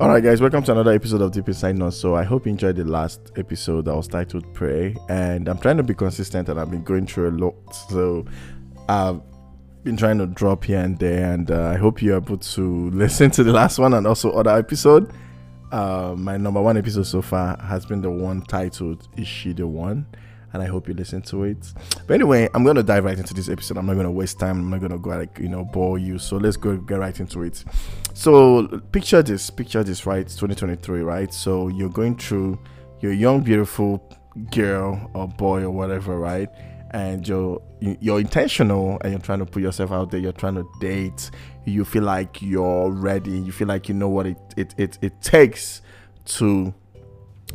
Alright guys, welcome to another episode of Deep Inside Knots. So I hope you enjoyed the last episode that was titled Pray, and I'm trying to be consistent and I've been going through a lot, so I've been trying to drop here and there, and I hope you're able to listen to the last one and also other episode. My number one episode so far has been the one titled Is She the One? And I hope you listen to it. But anyway, I'm going to dive right into this episode. I'm not going to waste time. I'm not going to go bore you. So let's go get right into it. So picture this, right? It's 2023, right? So you're going through, you're a young, beautiful girl or boy or whatever, right? And you're intentional and you're trying to put yourself out there. You're trying to date. You feel like you're ready. You feel like you know what it takes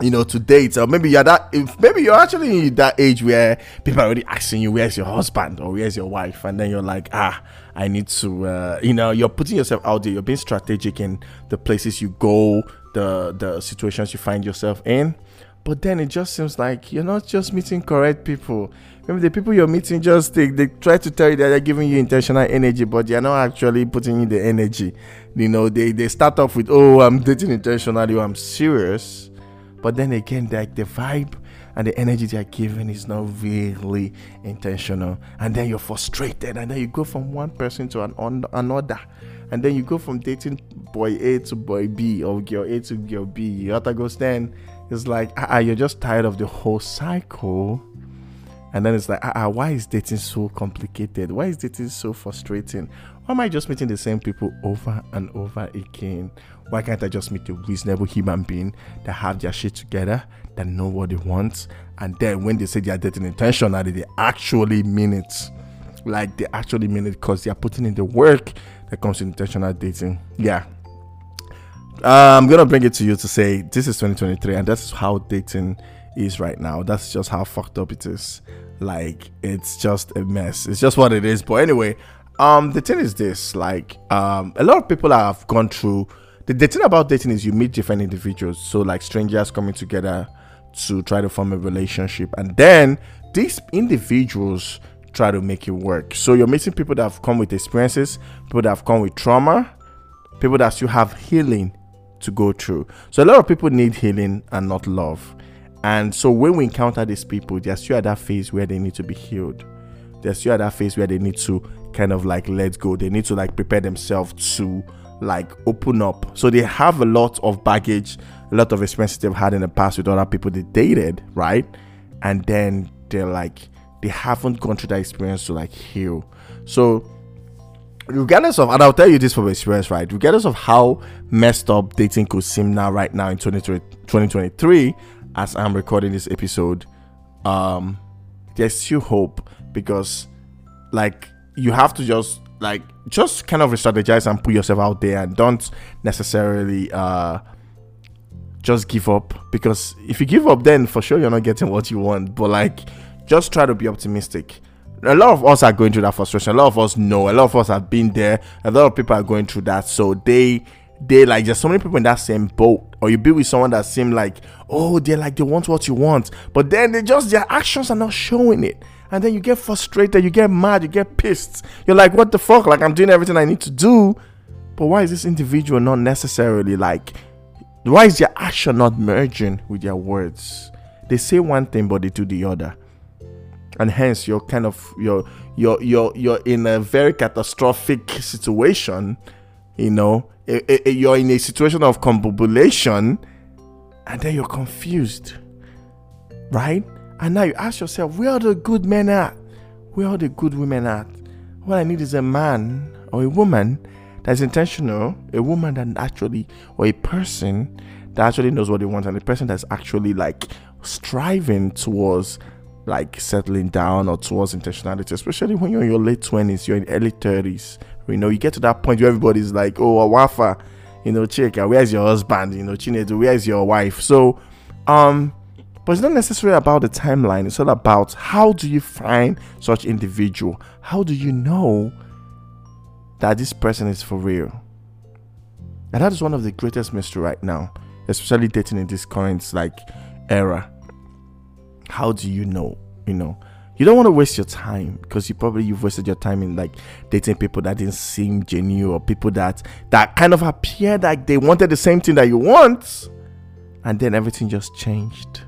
to date, or maybe you're actually that age where people are already asking you, where's your husband or where's your wife? And then you're like, I need to, you're putting yourself out there. You're being strategic in the places you go, the situations you find yourself in. But then it just seems like you're not just meeting correct people. Maybe the people you're meeting just they try to tell you that they're giving you intentional energy, but they're not actually putting in the energy. They start off with, oh, I'm dating intentionally, I'm serious. But then again, like the vibe and the energy they are giving is not really intentional. And then you're frustrated. And then you go from one person to another. And then you go from dating boy A to boy B or girl A to girl B. You have to go stand. It's like, you're just tired of the whole cycle. And then it's like, why is dating so complicated? Why is dating so frustrating? Why am I just meeting the same people over and over again? Why can't I just meet a reasonable human being that have their shit together, that know what they want, and then when they say they are dating intentionally, they actually mean it. Like, they actually mean it because they are putting in the work that comes to intentional dating. Yeah. I'm going to bring it to you to say this is 2023 and that's how dating is right now. That's just how fucked up it is. Like, it's just a mess. It's just what it is. But anyway, the thing is this, like, a lot of people have gone through. The thing about dating is you meet different individuals, so like strangers coming together to try to form a relationship, and then these individuals try to make it work. So you're meeting people that have come with experiences, people that have come with trauma, people that still have healing to go through. So a lot of people need healing and not love, and so when we encounter these people, they're still at that phase where they need to be healed. They're still at that phase where they need to kind of like let go. They need to like prepare themselves to like open up. So they have a lot of baggage, a lot of experiences they've had in the past with other people they dated, right? And then they're like, they haven't gone through that experience to like heal. So regardless of, and I'll tell you this from experience, right? Regardless of how messed up dating could seem now, right now in 2023, as I'm recording this episode, there's still hope, because like you have to just like just kind of re-strategize and put yourself out there, and don't necessarily just give up, because if you give up, then for sure you're not getting what you want. But like, just try to be optimistic. A lot of us are going through that frustration. A lot of us know. A lot of us have been there. A lot of people are going through that. So they like, there's so many people in that same boat. Or you be with someone that seem like, oh, they're like, they want what you want, but then they just, their actions are not showing it. And then you get frustrated, you get mad, you get pissed. You're like, what the fuck? Like, I'm doing everything I need to do, but why is this individual not necessarily like, why is their action not merging with their words? They say one thing, but they do the other. And hence, you're kind of, you're in a very catastrophic situation, you're in a situation of combobulation, and then you're confused, right? And now you ask yourself, where are the good men at? Where are the good women at? What I need is a man or a woman that's intentional, a woman that actually, or a person that actually knows what they want, and a person that's actually like striving towards like settling down or towards intentionality, especially when you're in your late 20s, you're in early 30s. You get to that point where everybody's like, oh, Awafa, Chika, where's your husband? Chinedu, where's your wife? So, but it's not necessarily about the timeline. It's all about, how do you find such individual? How do you know that this person is for real? And that is one of the greatest mystery right now, especially dating in this current like era. How do you know? You don't want to waste your time, because you've wasted your time in like dating people that didn't seem genuine, or people that kind of appeared like they wanted the same thing that you want, and then everything just changed.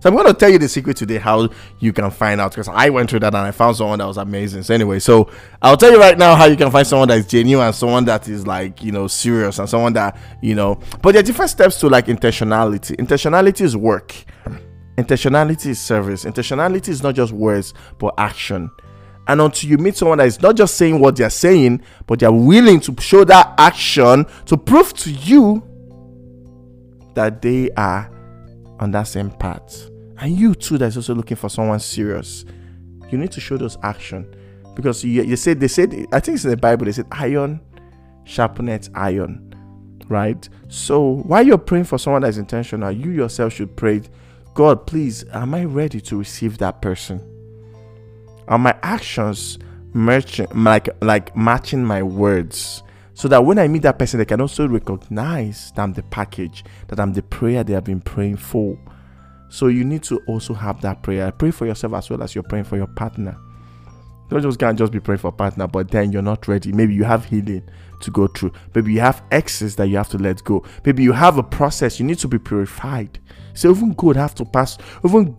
So I'm going to tell you the secret today how you can find out, because I went through that and I found someone that was amazing. So anyway, so I'll tell you right now how you can find someone that is genuine and someone that is like, you know, serious, and someone that, you know, but there are different steps to like intentionality. Intentionality is work. Intentionality is service. Intentionality is not just words, but action. And until you meet someone that is not just saying what they're saying, but they're willing to show that action to prove to you that they are on that same path. And you too, that's also looking for someone serious, you need to show those action, because they said I think it's in the Bible, they said iron sharpeneth iron, right? So while you're praying for someone that's intentional, you yourself should pray, God, please, am I ready to receive that person? Are my actions matching my words? So that when I meet that person, they can also recognize that I'm the package, that I'm the prayer they have been praying for. So you need to also have that prayer. Pray for yourself as well as you're praying for your partner. Don't just can't just be praying for a partner, but then you're not ready. Maybe you have healing to go through. Maybe you have exes that you have to let go. Maybe you have a process. You need to be purified. So even gold has to pass through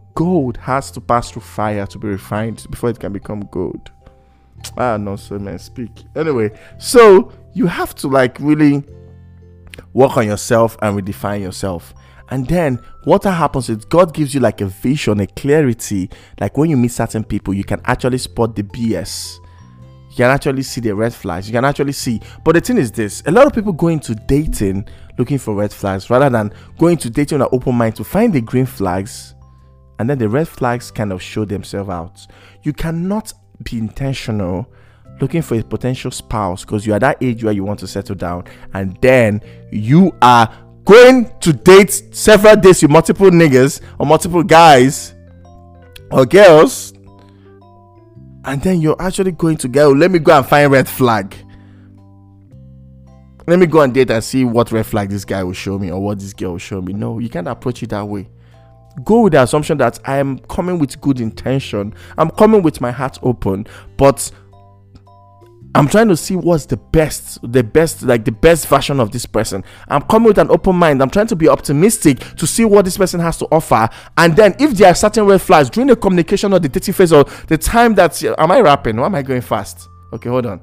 fire to be refined before it can become gold. Ah, no, so man, speak. Anyway, so you have to like really work on yourself and redefine yourself. And then what happens is God gives you like a vision, a clarity. Like when you meet certain people, you can actually spot the BS. You can actually see the red flags. You can actually see. But the thing is this, a lot of people go into dating looking for red flags rather than going to dating with an open mind to find the green flags. And then the red flags kind of show themselves out. You cannot be intentional looking for a potential spouse because you are that age where you want to settle down, and then you are going to date several days with multiple niggas or multiple guys or girls, and then you're actually going to go, let me go and find red flag, let me go and date and see what red flag this guy will show me or what this girl will show me. No, you can't approach it that way. Go with the assumption that I am coming with good intention, I'm coming with my heart open, but I'm trying to see what's the best version of this person. I'm coming with an open mind. I'm trying to be optimistic to see what this person has to offer. And then if there are certain red flags during the communication or the dating phase or the time that... Am I rapping? Why am I going fast? Okay, hold on.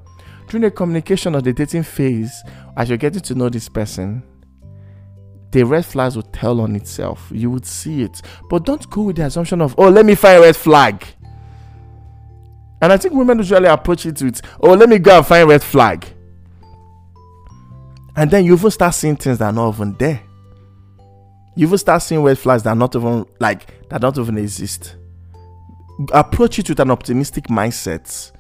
During the communication or the dating phase, as you're getting to know this person, the red flags will tell on itself. You would see it. But don't go with the assumption of, oh, let me find a red flag. And I think women usually approach it with, oh, let me go and find red flag. And then you even start seeing things that are not even there. You even start seeing red flags that are not even, like, that don't even exist. Approach it with an optimistic mindset,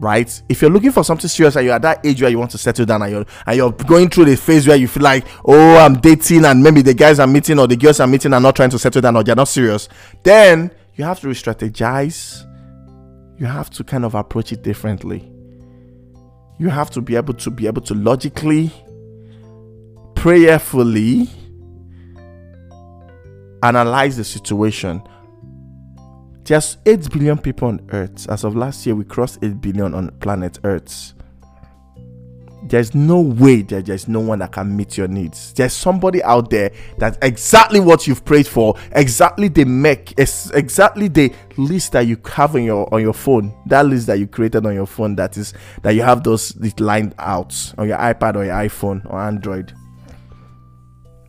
right? If you're looking for something serious and you're at that age where you want to settle down, and you're going through the phase where you feel like, oh, I'm dating and maybe the guys I'm meeting or the girls I'm meeting are not trying to settle down or they're not serious, then you have to re-strategize. You have to kind of approach it differently. You have to be able to logically, prayerfully analyze the situation. There's 8 billion people on Earth. As of last year, we crossed 8 billion on planet Earth. There's no way that there's no one that can meet your needs. There's somebody out there that's exactly what you've prayed for, exactly the list that you have on your phone, that list that you created on your phone, that you have those lined out on your iPad or your iPhone or Android,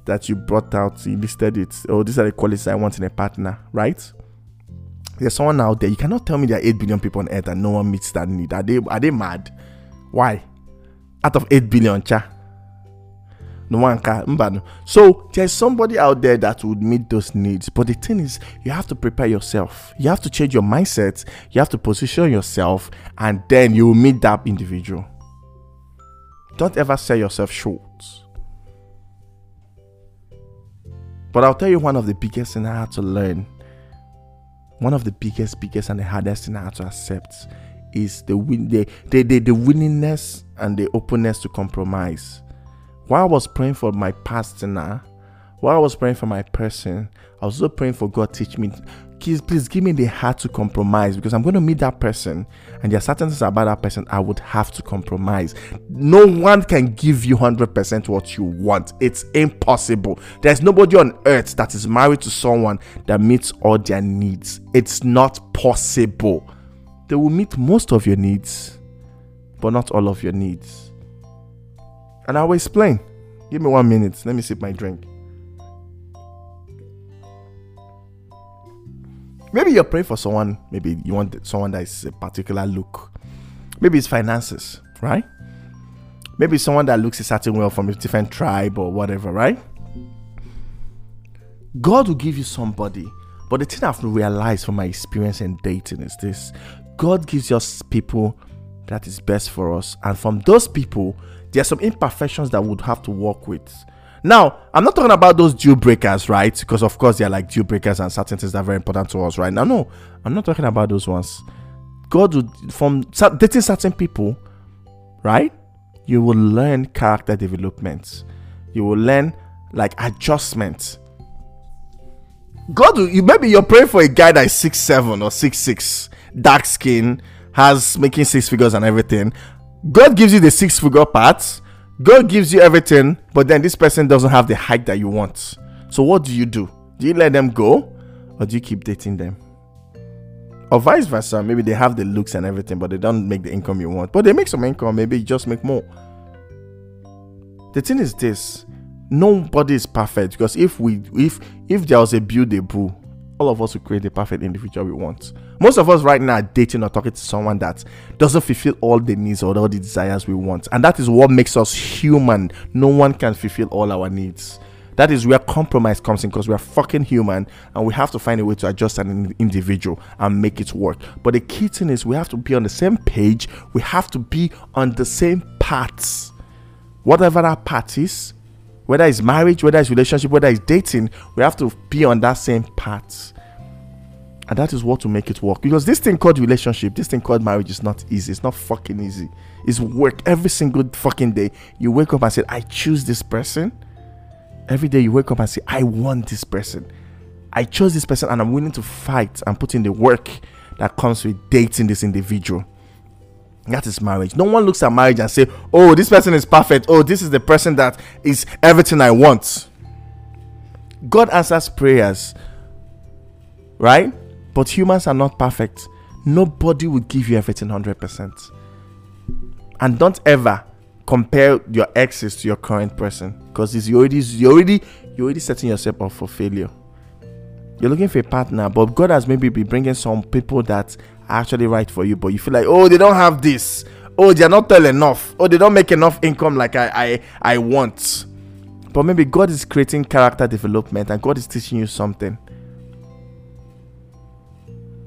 that you brought out, you listed it. Oh, these are the qualities I want in a partner, right? There's someone out there. You cannot tell me there are 8 billion people on Earth and no one meets that need. Are they mad? Why? Out of 8 billion, no one can. So there's somebody out there that would meet those needs. But the thing is, you have to prepare yourself. You have to change your mindset. You have to position yourself, and then you will meet that individual. Don't ever sell yourself short. But I'll tell you one of the biggest things I had to learn. One of the biggest and the hardest thing I had to accept is the willingness and the openness to compromise. While I was praying for my partner, While I was praying for my person, I was also praying for God, teach me, please give me the heart to compromise, because I'm going to meet that person and there are certain things about that person I would have to compromise. No one can give you 100% what you want. It's impossible. There's nobody on earth that is married to someone that meets all their needs. It's not possible. They will meet most of your needs, but not all of your needs. And I will explain. Give me 1 minute. Let me sip my drink. Maybe you're praying for someone. Maybe you want someone that is a particular look. Maybe it's finances, right? Maybe someone that looks a certain way from a different tribe or whatever, right? God will give you somebody. But the thing I've realized from my experience in dating is this. God gives us people that is best for us. And from those people, there are some imperfections that we would have to work with. Now, I'm not talking about those deal breakers, right? Because of course, they're like deal breakers and certain things that are very important to us right now. No, I'm not talking about those ones. God would, from dating certain people, right? You will learn character development. You will learn like adjustment. God, maybe you're praying for a guy that is 6'7" or 6'6", dark skin, has making six figures and everything. God gives you the six figure part. God gives you everything, but then this person doesn't have the height that you want. So what do? Do you let them go, or do you keep dating them? Or vice versa, maybe they have the looks and everything, but they don't make the income you want. But they make some income, maybe you just make more. The thing is this, nobody is perfect, because if there was a build-a-boo, all of us would create the perfect individual we want. Most of us right now are dating or talking to someone that doesn't fulfill all the needs or all the desires we want. And that is what makes us human. No one can fulfill all our needs. That is where compromise comes in, because we are fucking human and we have to find a way to adjust an individual and make it work. But the key thing is we have to be on the same page. We have to be on the same path. Whatever that path is, whether it's marriage, whether it's relationship, whether it's dating, we have to be on that same path. And that is what will make it work. Because this thing called relationship, this thing called marriage is not easy. It's not fucking easy. It's work every single fucking day. You wake up and say, I choose this person. Every day you wake up and say, I want this person. I chose this person and I'm willing to fight and put in the work that comes with dating this individual. That is marriage. No one looks at marriage and say, oh, this person is perfect. Oh, this is the person that is everything I want. God answers prayers, right? But humans are not perfect. Nobody will give you everything 100%. And don't ever compare your exes to your current person, because you're already setting yourself up for failure. You're looking for a partner, but God has maybe been bringing some people that are actually right for you, but you feel like, oh, they don't have this. Oh, they're not tall enough. Oh, they don't make enough income like I want. But maybe God is creating character development and God is teaching you something.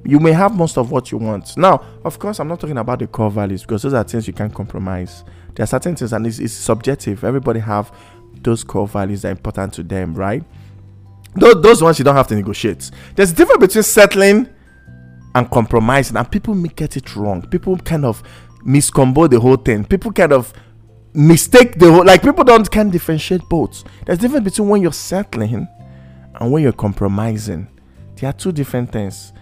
You may have most of what you want. Now, of course, I'm not talking about the core values, because those are things you can compromise. There are certain things, and it's subjective. Everybody have those core values that are important to them, right? Those ones you don't have to negotiate. There's a difference between settling and compromising, and people may get it wrong. People kind of miscombo the whole thing. People kind of mistake the whole, like people can't differentiate both. There's a difference between when you're settling and when you're compromising. They are two different things.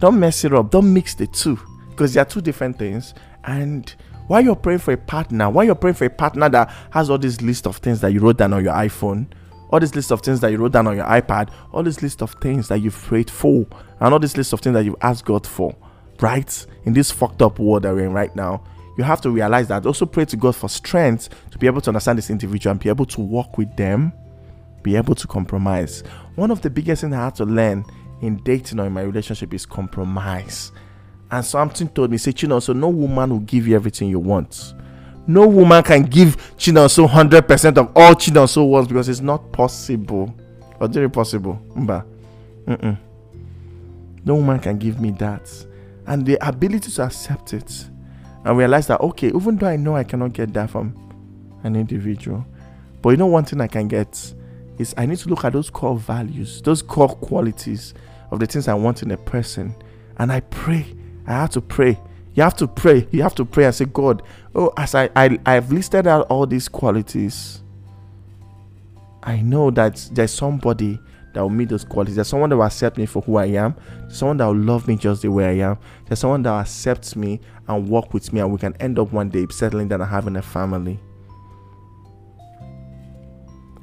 Don't mess it up. Don't mix the two, because they are two different things. And while you're praying for a partner, that has all this list of things that you wrote down on your iPhone, all this list of things that you wrote down on your iPad, all this list of things that you've prayed for, and all this list of things that you've asked God for, right? In this fucked up world that we're in right now, you have to realize that. Also pray to God for strength to be able to understand this individual and be able to walk with them, be able to compromise. One of the biggest things I had to learn in dating or in my relationship is compromise. And something told me, say, Chinonso, no woman will give you everything you want. No woman can give Chinonso 100% of all Chinonso wants, because it's not possible. Or very possible. No woman can give me that. And the ability to accept it and realize that, okay, even though I know I cannot get that from an individual, but you know one thing I can get is I need to look at those core values, those core qualities of the things I want in a person. And I pray. I have to pray. You have to pray. You have to pray and say, God, oh, as I've listed out all these qualities, I know that there's somebody that will meet those qualities. There's someone that will accept me for who I am. There's someone that will love me just the way I am. There's someone that accepts me and walk with me, and we can end up one day settling down and having a family.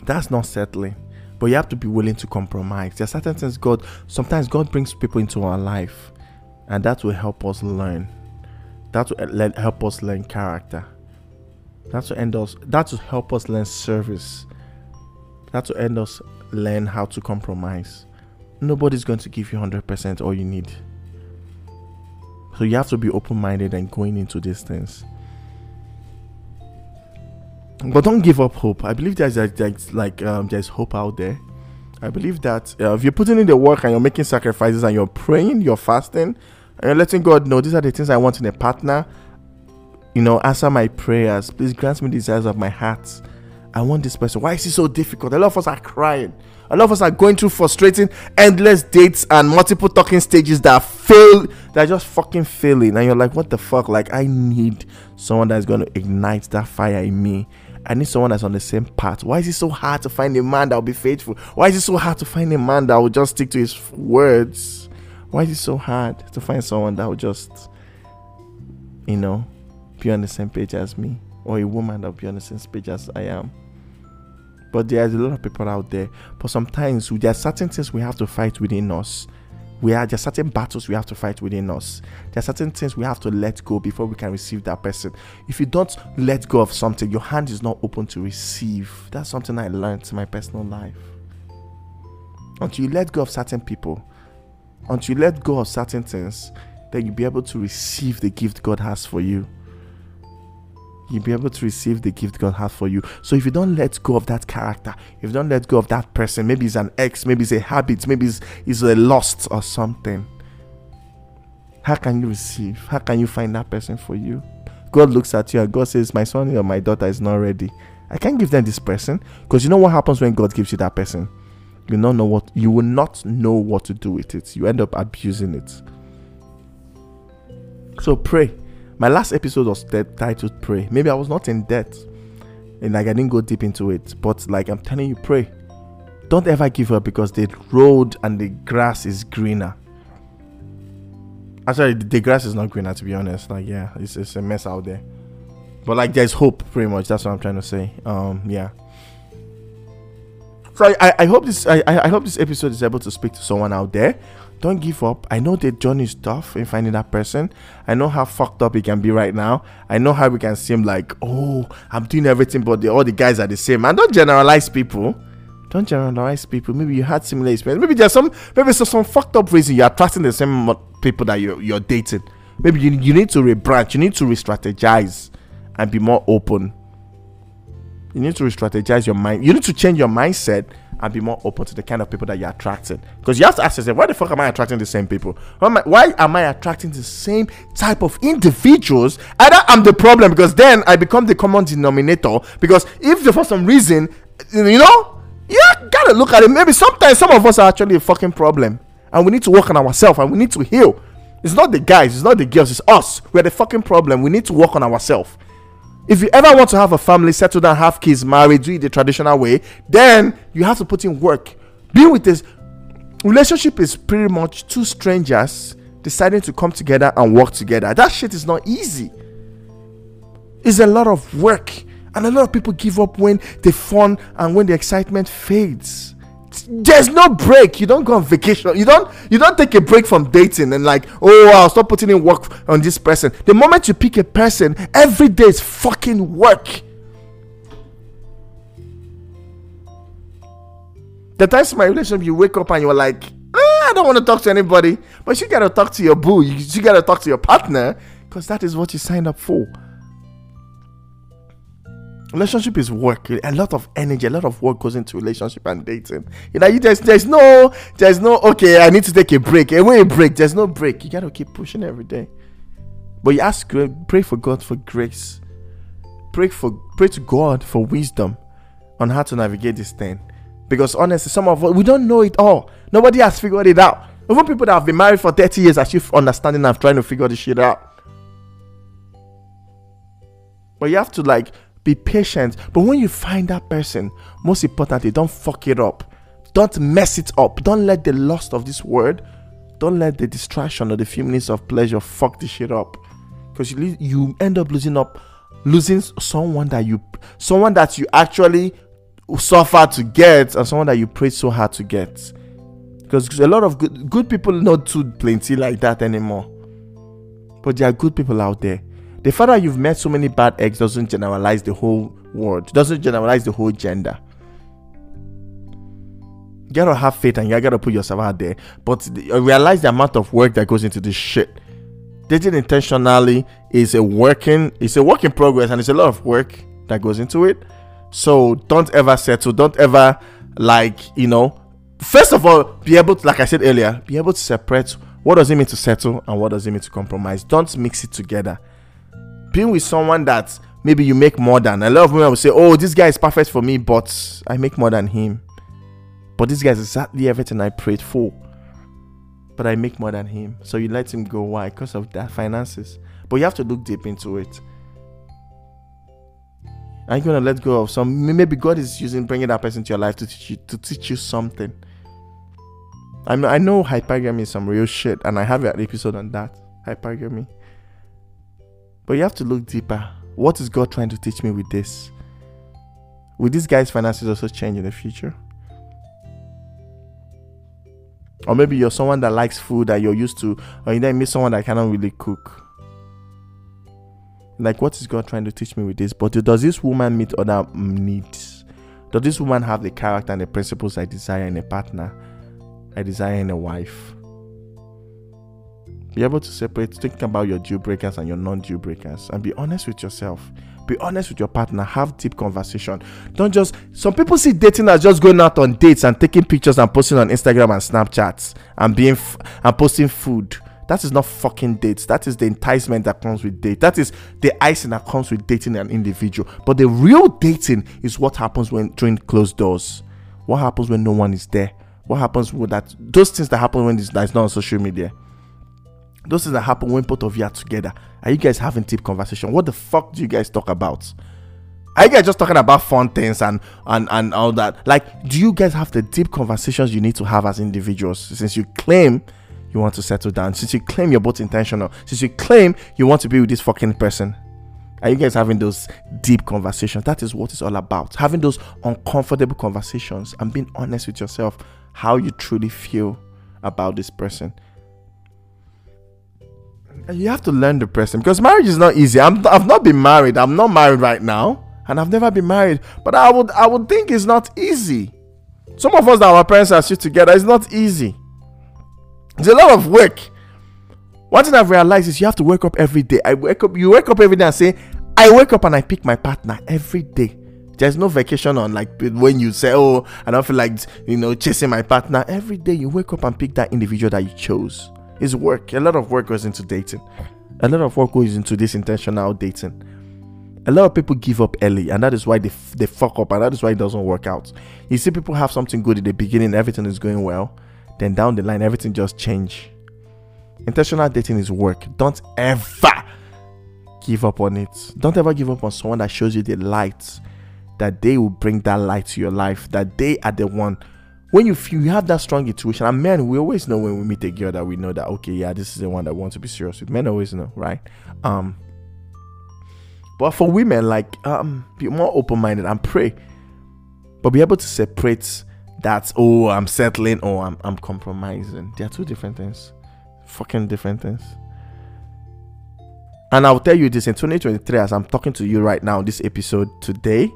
That's not settling, but you have to be willing to compromise. There are certain things sometimes God brings people into our life, and that will help us learn. That will help us learn character. That will help us learn service. That will end us learn how to compromise. Nobody's going to give you 100% all you need. So you have to be open-minded and going into these things. But don't give up hope. I believe there's hope out there. I believe that if you're putting in the work and you're making sacrifices and you're praying, you're fasting, and you're letting God know these are the things I want in a partner, answer my prayers. Please grant me the desires of my heart. I want this person. Why is it so difficult? A lot of us are crying. A lot of us are going through frustrating, endless dates and multiple talking stages that fail. They're just fucking failing. And you're like, what the fuck? Like, I need someone that's going to ignite that fire in me. I need someone that's on the same path. Why is it so hard to find a man that will be faithful? Why is it so hard to find a man that will just stick to his words? Why is it so hard to find someone that will just, be on the same page as me? Or a woman that will be on the same page as I am? But there's a lot of people out there. But sometimes there are certain things we have to fight within us. There are certain battles we have to fight within us. There are certain things we have to let go before we can receive that person. If you don't let go of something, your hand is not open to receive. That's something I learned in my personal life. Until you let go of certain people, until you let go of certain things, then you'll be able to receive the gift God has for you. You'll be able to receive the gift God has for you. So if you don't let go of that character, if you don't let go of that person, maybe it's an ex, maybe it's a habit, maybe it's a lust or something, how can you receive? How can you find that person for you? God looks at you and God says, my son or my daughter is not ready. I can't give them this person, because you know what happens when God gives you that person? You will not know what to do with it. You end up abusing it. So pray. My last episode was titled Pray. Maybe I was not in depth, and I didn't go deep into it. But I'm telling you, pray. Don't ever give up, because the road and the grass is greener. Actually, the grass is not greener, to be honest. It's a mess out there. But there's hope, pretty much. That's what I'm trying to say. So I hope this. I hope this episode is able to speak to someone out there. Don't give up. I know the journey is tough in finding that person. I know how fucked up it can be right now. I know how we can seem like, oh, I'm doing everything, but all the guys are the same. And don't generalize people. Maybe you had similar experience. Maybe there's some fucked up reason you're attracting the same people that you're dating. Maybe you need to rebranch. You need to re-strategize and be more open. You need to re-strategize your mind. You need to change your mindset and be more open to the kind of people that you're attracting. Because you have to ask yourself, why the fuck am I attracting the same people? Why am I attracting the same type of individuals? Either I'm the problem, because then I become the common denominator. Because if for some reason, you gotta look at it. Maybe sometimes some of us are actually a fucking problem, and we need to work on ourselves, and we need to heal. It's not the guys, it's not the girls, it's us. We're the fucking problem. We need to work on ourselves. If you ever want to have a family, settle down, have kids, marry, do it the traditional way, then you have to put in work. Being with this relationship is pretty much two strangers deciding to come together and work together. That shit is not easy. It's a lot of work. And a lot of people give up when the fun and when the excitement fades. There's no break. You don't go on vacation. You don't take a break from dating and I'll stop putting in work on this person. The moment you pick a person, every day is fucking work. The times in my relationship, you wake up and you're like, I don't want to talk to anybody. But you gotta talk to your boo. You gotta talk to your partner, because that is what you signed up for. Relationship is work. A lot of energy, a lot of work goes into relationship and dating. There's no, I need to take a break. There's no break. You gotta keep pushing every day. But you pray for God for grace. Pray to God for wisdom on how to navigate this thing. Because honestly, some of us, we don't know it all. Nobody has figured it out. Even people that have been married for 30 years are still understanding and trying to figure this shit out. But you have to Be patient. But when you find that person, most importantly, don't fuck it up. Don't mess it up. Don't let the lust of this world, don't let the distraction or the few minutes of pleasure fuck this shit up. Because you end up losing someone that you actually suffer to get, and someone that you prayed so hard to get. Because a lot of good people not too plenty like that anymore. But there are good people out there. The fact that you've met so many bad eggs doesn't generalize the whole world. Doesn't generalize the whole gender. You gotta have faith and you gotta put yourself out there. But realize the amount of work that goes into this shit. Dating intentionally is a work in progress, and it's a lot of work that goes into it. So don't ever settle. Don't ever, first of all, be able to, like I said earlier, be able to separate what does it mean to settle and what does it mean to compromise. Don't mix it together. Being with someone that maybe you make more than. A lot of women will say, oh, this guy is perfect for me, but I make more than him. But this guy is exactly everything I prayed for, but I make more than him. So you let him go. Why? Because of that finances. But you have to look deep into it. Are you going to let go of some? Maybe God is bringing that person to your life to teach you something. I know hypergamy is some real shit, and I have an episode on that, hypergamy. But you have to look deeper. What is God trying to teach me with this? Will this guy's finances also change in the future? Or maybe you're someone that likes food that you're used to, or you then meet someone that cannot really cook. Like, what is God trying to teach me with this? But does this woman meet other needs? Does this woman have the character and the principles I desire in a partner? I desire in a wife? Be able to separate, think about your deal breakers and your non-deal breakers, and be honest with yourself. Be honest with your partner. Have deep conversation. Don't just... Some people see dating as just going out on dates and taking pictures and posting on Instagram and Snapchat and posting food. That is not fucking dates. That is the enticement that comes with date. That is the icing that comes with dating an individual. But the real dating is what happens during closed doors. What happens when no one is there? What happens with that? Those things that happen when it's not on social media. Those things that happen when both of you are together. Are you guys having deep conversation? What the fuck do you guys talk about? Are you guys just talking about fun things and all that? Like, do you guys have the deep conversations you need to have as individuals? Since you claim you want to settle down, since you claim you're both intentional, since you claim you want to be with this fucking person, are you guys having those deep conversations? That is what it's all about. Having those uncomfortable conversations and being honest with yourself, how you truly feel about this person. You have to learn the person, because marriage is not easy. I've not been married. I'm not married right now, and I've never been married. But I would think it's not easy. Some of us that our parents are still together, it's not easy. It's a lot of work. One thing I've realized is you have to wake up every day. You wake up every day and say, I wake up and I pick my partner every day. There's no vacation on like when you say, oh, I don't feel like chasing my partner. Every day you wake up and pick that individual that you chose. It's work. A lot of work goes into dating. A lot of work goes into this intentional dating. A lot of people give up early, and that is why they fuck up, and that is why it doesn't work out. You see, people have something good in the beginning, everything is going well. Then down the line, everything just change. Intentional dating is work. Don't ever give up on it. Don't ever give up on someone that shows you the light, that they will bring that light to your life, that they are the one. When you feel you have that strong intuition, and men, we always know when we meet a girl that we know that, okay, yeah, this is the one that wants to be serious with. Men always know, right? But for women, be more open-minded and pray. But be able to separate that, oh, I'm settling, or I'm compromising. They are two different things. Fucking different things. And I'll tell you this, in 2023, as I'm talking to you right now, this episode today,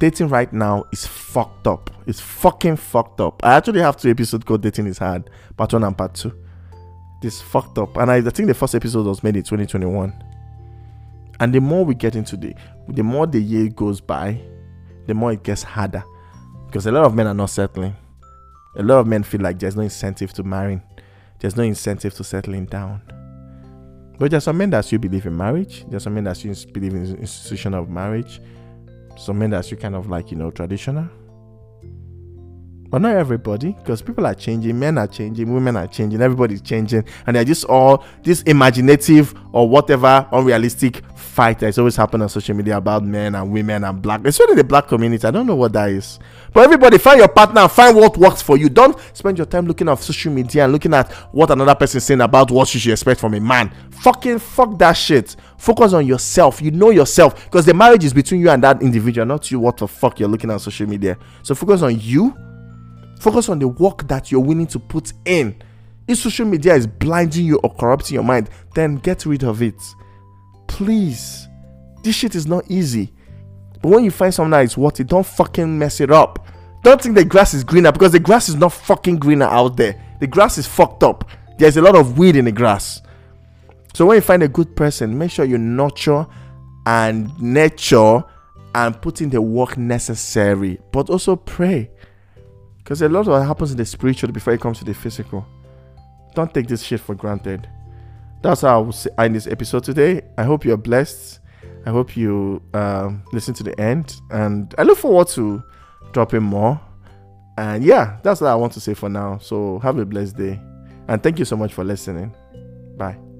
dating right now is fucked up. It's fucking fucked up. I actually have 2 episodes called Dating is Hard, Part 1 and Part 2. This is fucked up. And I think the first episode was made in 2021. And the more we get into the more the year goes by, the more it gets harder. Because a lot of men are not settling. A lot of men feel like there's no incentive to marrying. There's no incentive to settling down. But there's some men that still believe in marriage. There's some men that still believe in the institution of marriage. Some men that you traditional. But not everybody, because people are changing, men are changing, women are changing, everybody's changing, and they're just all this imaginative or whatever unrealistic fight that's always happened on social media about men and women and black, especially the black community. I don't know what that is. But everybody, find your partner and find what works for you. Don't spend your time looking at social media and looking at what another person is saying about what you should expect from a man. Fucking fuck that shit. Focus on yourself. You know yourself, because the marriage is between you and that individual, not you what the fuck you're looking at on social media. So focus on you. Focus on the work that you're willing to put in. If social media is blinding you or corrupting your mind, then get rid of it. Please. This shit is not easy. But when you find something that is worth it, don't fucking mess it up. Don't think the grass is greener, because the grass is not fucking greener out there. The grass is fucked up. There's a lot of weed in the grass. So when you find a good person, make sure you nurture and put in the work necessary. But also pray. Because a lot of what happens in the spiritual before it comes to the physical. Don't take this shit for granted. That's how I will end this episode today. I hope you're blessed. I hope you listen to the end. And I look forward to dropping more. And yeah, that's what I want to say for now. So have a blessed day. And thank you so much for listening. Bye.